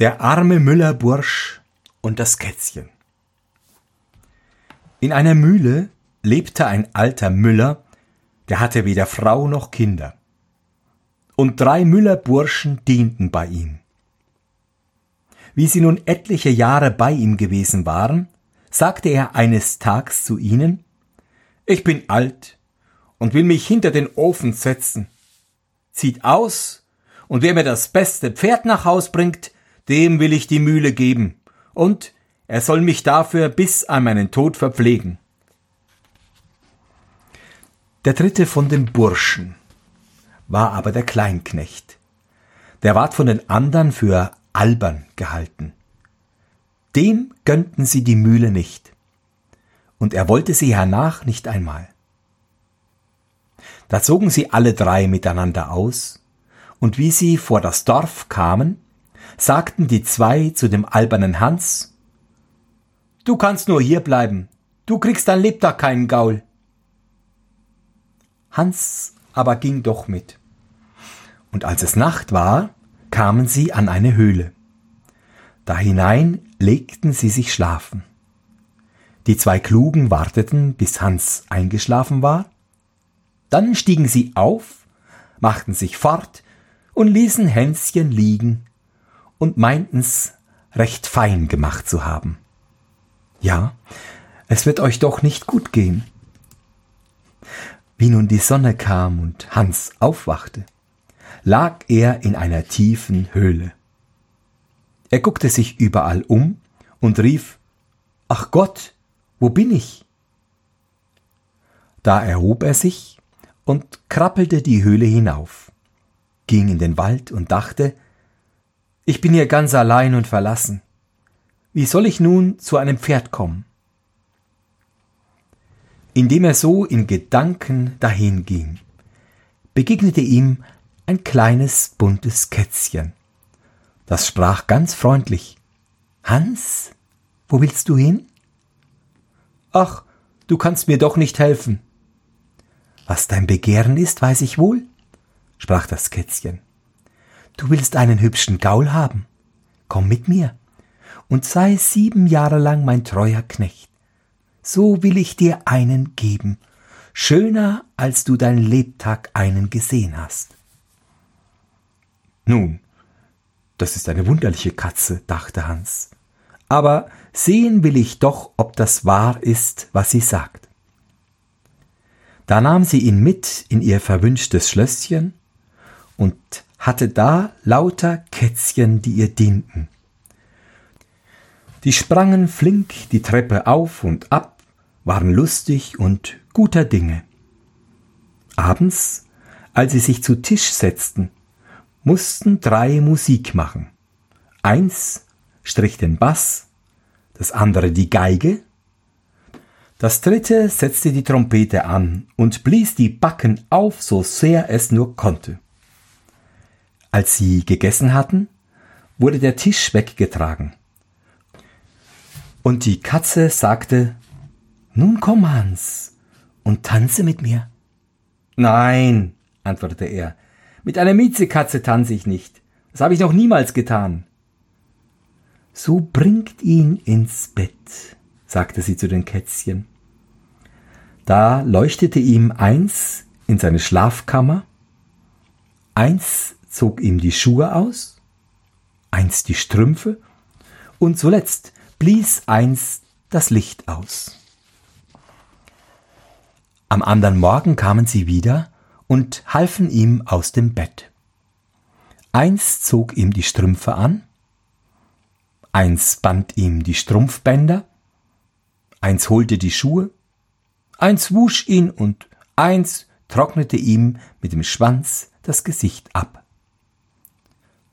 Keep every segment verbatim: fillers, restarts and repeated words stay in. Der arme Müllerbursch und das Kätzchen. In einer Mühle lebte ein alter Müller, der hatte weder Frau noch Kinder. Und drei Müllerburschen dienten bei ihm. Wie sie nun etliche Jahre bei ihm gewesen waren, sagte er eines Tages zu ihnen: »Ich bin alt und will mich hinter den Ofen setzen. Zieht aus, und wer mir das beste Pferd nach Haus bringt, dem will ich die Mühle geben, und er soll mich dafür bis an meinen Tod verpflegen.« Der dritte von den Burschen war aber der Kleinknecht. Der ward von den anderen für albern gehalten. Dem gönnten sie die Mühle nicht, und er wollte sie hernach nicht einmal. Da zogen sie alle drei miteinander aus, und wie sie vor das Dorf kamen, sagten die zwei zu dem albernen Hans: »Du kannst nur hier bleiben, du kriegst dein Lebtag keinen Gaul.« Hans aber ging doch mit. Und als es Nacht war, kamen sie an eine Höhle. Da hinein legten sie sich schlafen. Die zwei Klugen warteten, bis Hans eingeschlafen war. Dann stiegen sie auf, machten sich fort und ließen Hänschen liegen und meinten's recht fein gemacht zu haben. Ja, es wird euch doch nicht gut gehen. Wie nun die Sonne kam und Hans aufwachte, lag er in einer tiefen Höhle. Er guckte sich überall um und rief: »Ach Gott, wo bin ich?« Da erhob er sich und krabbelte die Höhle hinauf, ging in den Wald und dachte: »Ich bin hier ganz allein und verlassen. Wie soll ich nun zu einem Pferd kommen?« Indem er so in Gedanken dahinging, begegnete ihm ein kleines, buntes Kätzchen. Das sprach ganz freundlich: »Hans, wo willst du hin?« »Ach, du kannst mir doch nicht helfen.« »Was dein Begehren ist, weiß ich wohl«, sprach das Kätzchen. »Du willst einen hübschen Gaul haben. Komm mit mir und sei sieben Jahre lang mein treuer Knecht. So will ich dir einen geben, schöner, als du dein Lebtag einen gesehen hast.« Nun, das ist eine wunderliche Katze, dachte Hans. Aber sehen will ich doch, ob das wahr ist, was sie sagt. Da nahm sie ihn mit in ihr verwünschtes Schlösschen und hatte da lauter Kätzchen, die ihr dienten. Die sprangen flink die Treppe auf und ab, waren lustig und guter Dinge. Abends, als sie sich zu Tisch setzten, mussten drei Musik machen. Eins strich den Bass, das andere die Geige, das dritte setzte die Trompete an und blies die Backen auf, so sehr es nur konnte. Als sie gegessen hatten, wurde der Tisch weggetragen. Und die Katze sagte: »Nun komm, Hans, und tanze mit mir.« »Nein«, antwortete er, »mit einer Mietzekatze tanze ich nicht. Das habe ich noch niemals getan.« »So bringt ihn ins Bett«, sagte sie zu den Kätzchen. Da leuchtete ihm eins in seine Schlafkammer, eins zog ihm die Schuhe aus, eins die Strümpfe und zuletzt blies eins das Licht aus. Am anderen Morgen kamen sie wieder und halfen ihm aus dem Bett. Eins zog ihm die Strümpfe an, eins band ihm die Strumpfbänder, eins holte die Schuhe, eins wusch ihn und eins trocknete ihm mit dem Schwanz das Gesicht ab.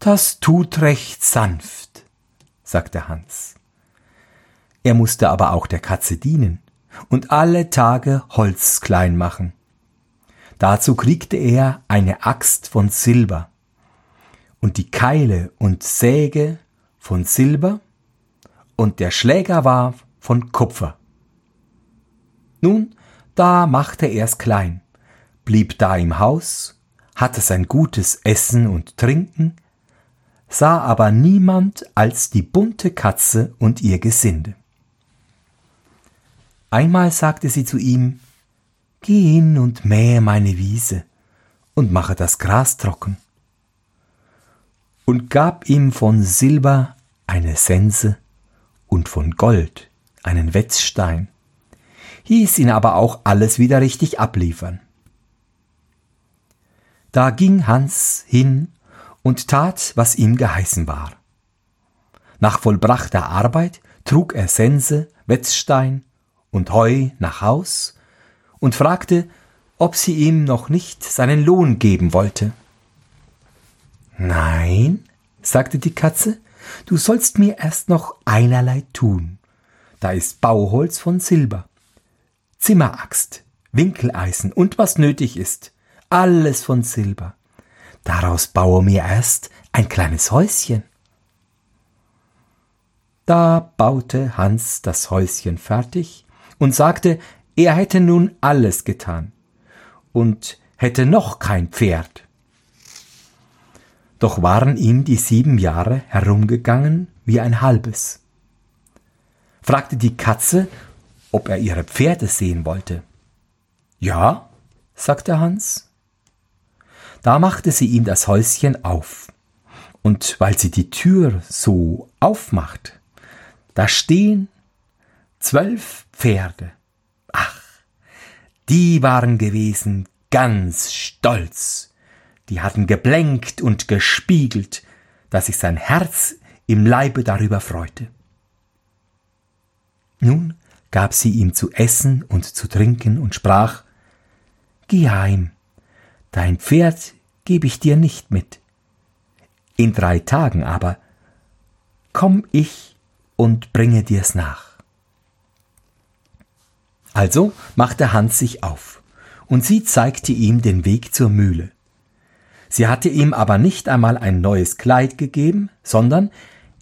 »Das tut recht sanft«, sagte Hans. Er musste aber auch der Katze dienen und alle Tage Holz klein machen. Dazu kriegte er eine Axt von Silber und die Keile und Säge von Silber und der Schläger war von Kupfer. Nun, da machte er's klein, blieb da im Haus, hatte sein gutes Essen und Trinken, sah aber niemand als die bunte Katze und ihr Gesinde. Einmal sagte sie zu ihm: »Geh hin und mähe meine Wiese und mache das Gras trocken«, und gab ihm von Silber eine Sense und von Gold einen Wetzstein, hieß ihn aber auch alles wieder richtig abliefern. Da ging Hans hin und tat, was ihm geheißen war. Nach vollbrachter Arbeit trug er Sense, Wetzstein und Heu nach Haus und fragte, ob sie ihm noch nicht seinen Lohn geben wollte. »Nein«, sagte die Katze, »du sollst mir erst noch einerlei tun. Da ist Bauholz von Silber, Zimmeraxt, Winkeleisen und was nötig ist, alles von Silber. Daraus baue mir erst ein kleines Häuschen.« Da baute Hans das Häuschen fertig und sagte, er hätte nun alles getan und hätte noch kein Pferd. Doch waren ihm die sieben Jahre herumgegangen wie ein halbes. Fragte die Katze, ob er ihre Pferde sehen wollte. »Ja«, sagte Hans. Da machte sie ihm das Häuschen auf, und weil sie die Tür so aufmacht, da stehen zwölf Pferde. Ach, die waren gewesen ganz stolz. Die hatten geblenkt und gespiegelt, dass sich sein Herz im Leibe darüber freute. Nun gab sie ihm zu essen und zu trinken und sprach: »Geh heim, dein Pferd gebe ich dir nicht mit. In drei Tagen aber komm ich und bringe dir's nach.« Also machte Hans sich auf, und sie zeigte ihm den Weg zur Mühle. Sie hatte ihm aber nicht einmal ein neues Kleid gegeben, sondern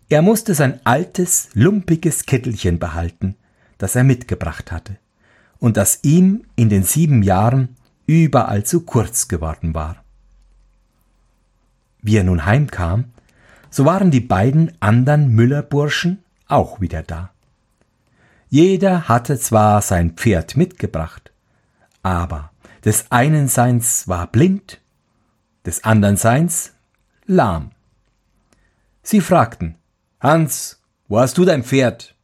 er musste sein altes, lumpiges Kittelchen behalten, das er mitgebracht hatte, und das ihm in den sieben Jahren überall zu kurz geworden war. Wie er nun heimkam, so waren die beiden anderen Müllerburschen auch wieder da. Jeder hatte zwar sein Pferd mitgebracht, aber des einen seins war blind, des anderen seins lahm. Sie fragten: »Hans, wo hast du dein Pferd?«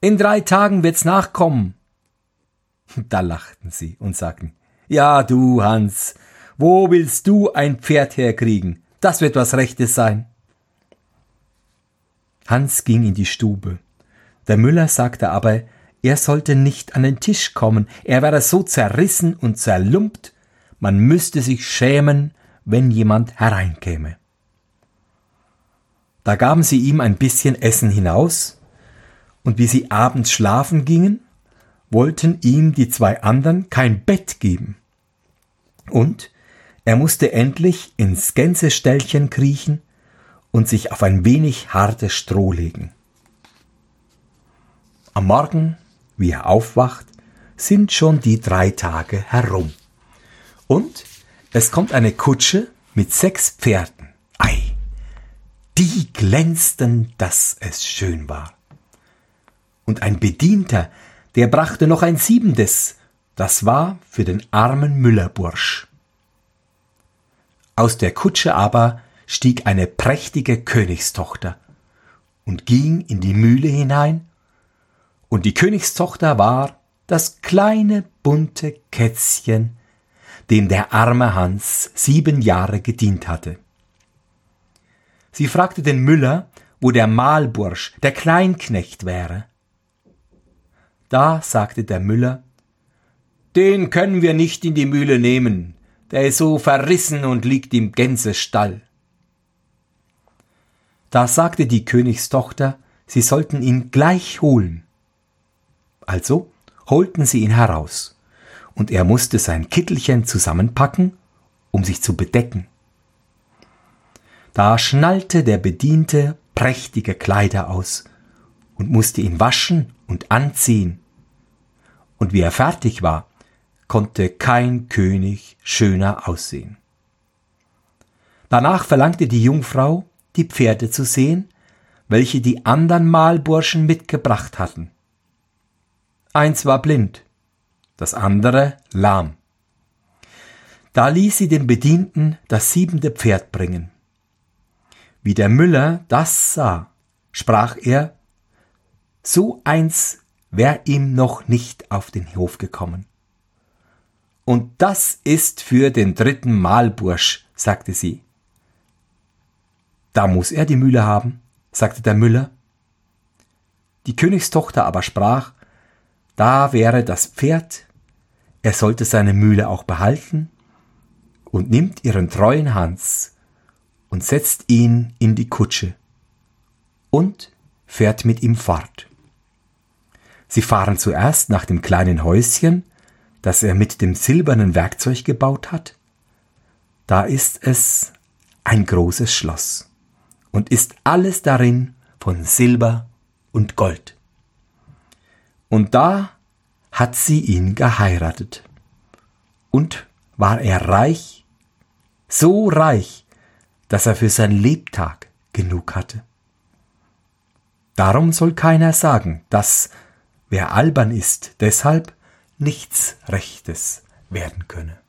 »In drei Tagen wird's nachkommen.« Da lachten sie und sagten: »Ja, du Hans, wo willst du ein Pferd herkriegen? Das wird was Rechtes sein.« Hans ging in die Stube. Der Müller sagte aber, er sollte nicht an den Tisch kommen, er wäre so zerrissen und zerlumpt, man müsste sich schämen, wenn jemand hereinkäme. Da gaben sie ihm ein bisschen Essen hinaus, und wie sie abends schlafen gingen, wollten ihm die zwei anderen kein Bett geben. Und er musste endlich ins Gänseställchen kriechen und sich auf ein wenig hartes Stroh legen. Am Morgen, wie er aufwacht, sind schon die drei Tage herum. Und es kommt eine Kutsche mit sechs Pferden. Ei, die glänzten, dass es schön war. Und ein Bedienter, der brachte noch ein siebentes, das war für den armen Müllerbursch. Aus der Kutsche aber stieg eine prächtige Königstochter und ging in die Mühle hinein, und die Königstochter war das kleine bunte Kätzchen, dem der arme Hans sieben Jahre gedient hatte. Sie fragte den Müller, wo der Mahlbursch, der Kleinknecht, wäre. Da sagte der Müller: »Den können wir nicht in die Mühle nehmen, der ist so verrissen und liegt im Gänsestall.« Da sagte die Königstochter, sie sollten ihn gleich holen. Also holten sie ihn heraus, und er musste sein Kittelchen zusammenpacken, um sich zu bedecken. Da schnallte der Bediente prächtige Kleider aus und musste ihn waschen und anziehen. Und wie er fertig war, konnte kein König schöner aussehen. Danach verlangte die Jungfrau, die Pferde zu sehen, welche die andern Mahlburschen mitgebracht hatten. Eins war blind, das andere lahm. Da ließ sie dem Bedienten das siebente Pferd bringen. Wie der Müller das sah, sprach er, so eins wär ihm noch nicht auf den Hof gekommen. Und das ist für den dritten Mahlbursch, sagte sie. Da muss er die Mühle haben, sagte der Müller. Die Königstochter aber sprach, da wäre das Pferd, er sollte seine Mühle auch behalten, und nimmt ihren treuen Hans und setzt ihn in die Kutsche und fährt mit ihm fort. Sie fahren zuerst nach dem kleinen Häuschen, das er mit dem silbernen Werkzeug gebaut hat. Da ist es ein großes Schloss und ist alles darin von Silber und Gold. Und da hat sie ihn geheiratet und war er reich, so reich, dass er für sein Lebtag genug hatte. Darum soll keiner sagen, dass, wer albern ist, deshalb nichts Rechtes werden könne.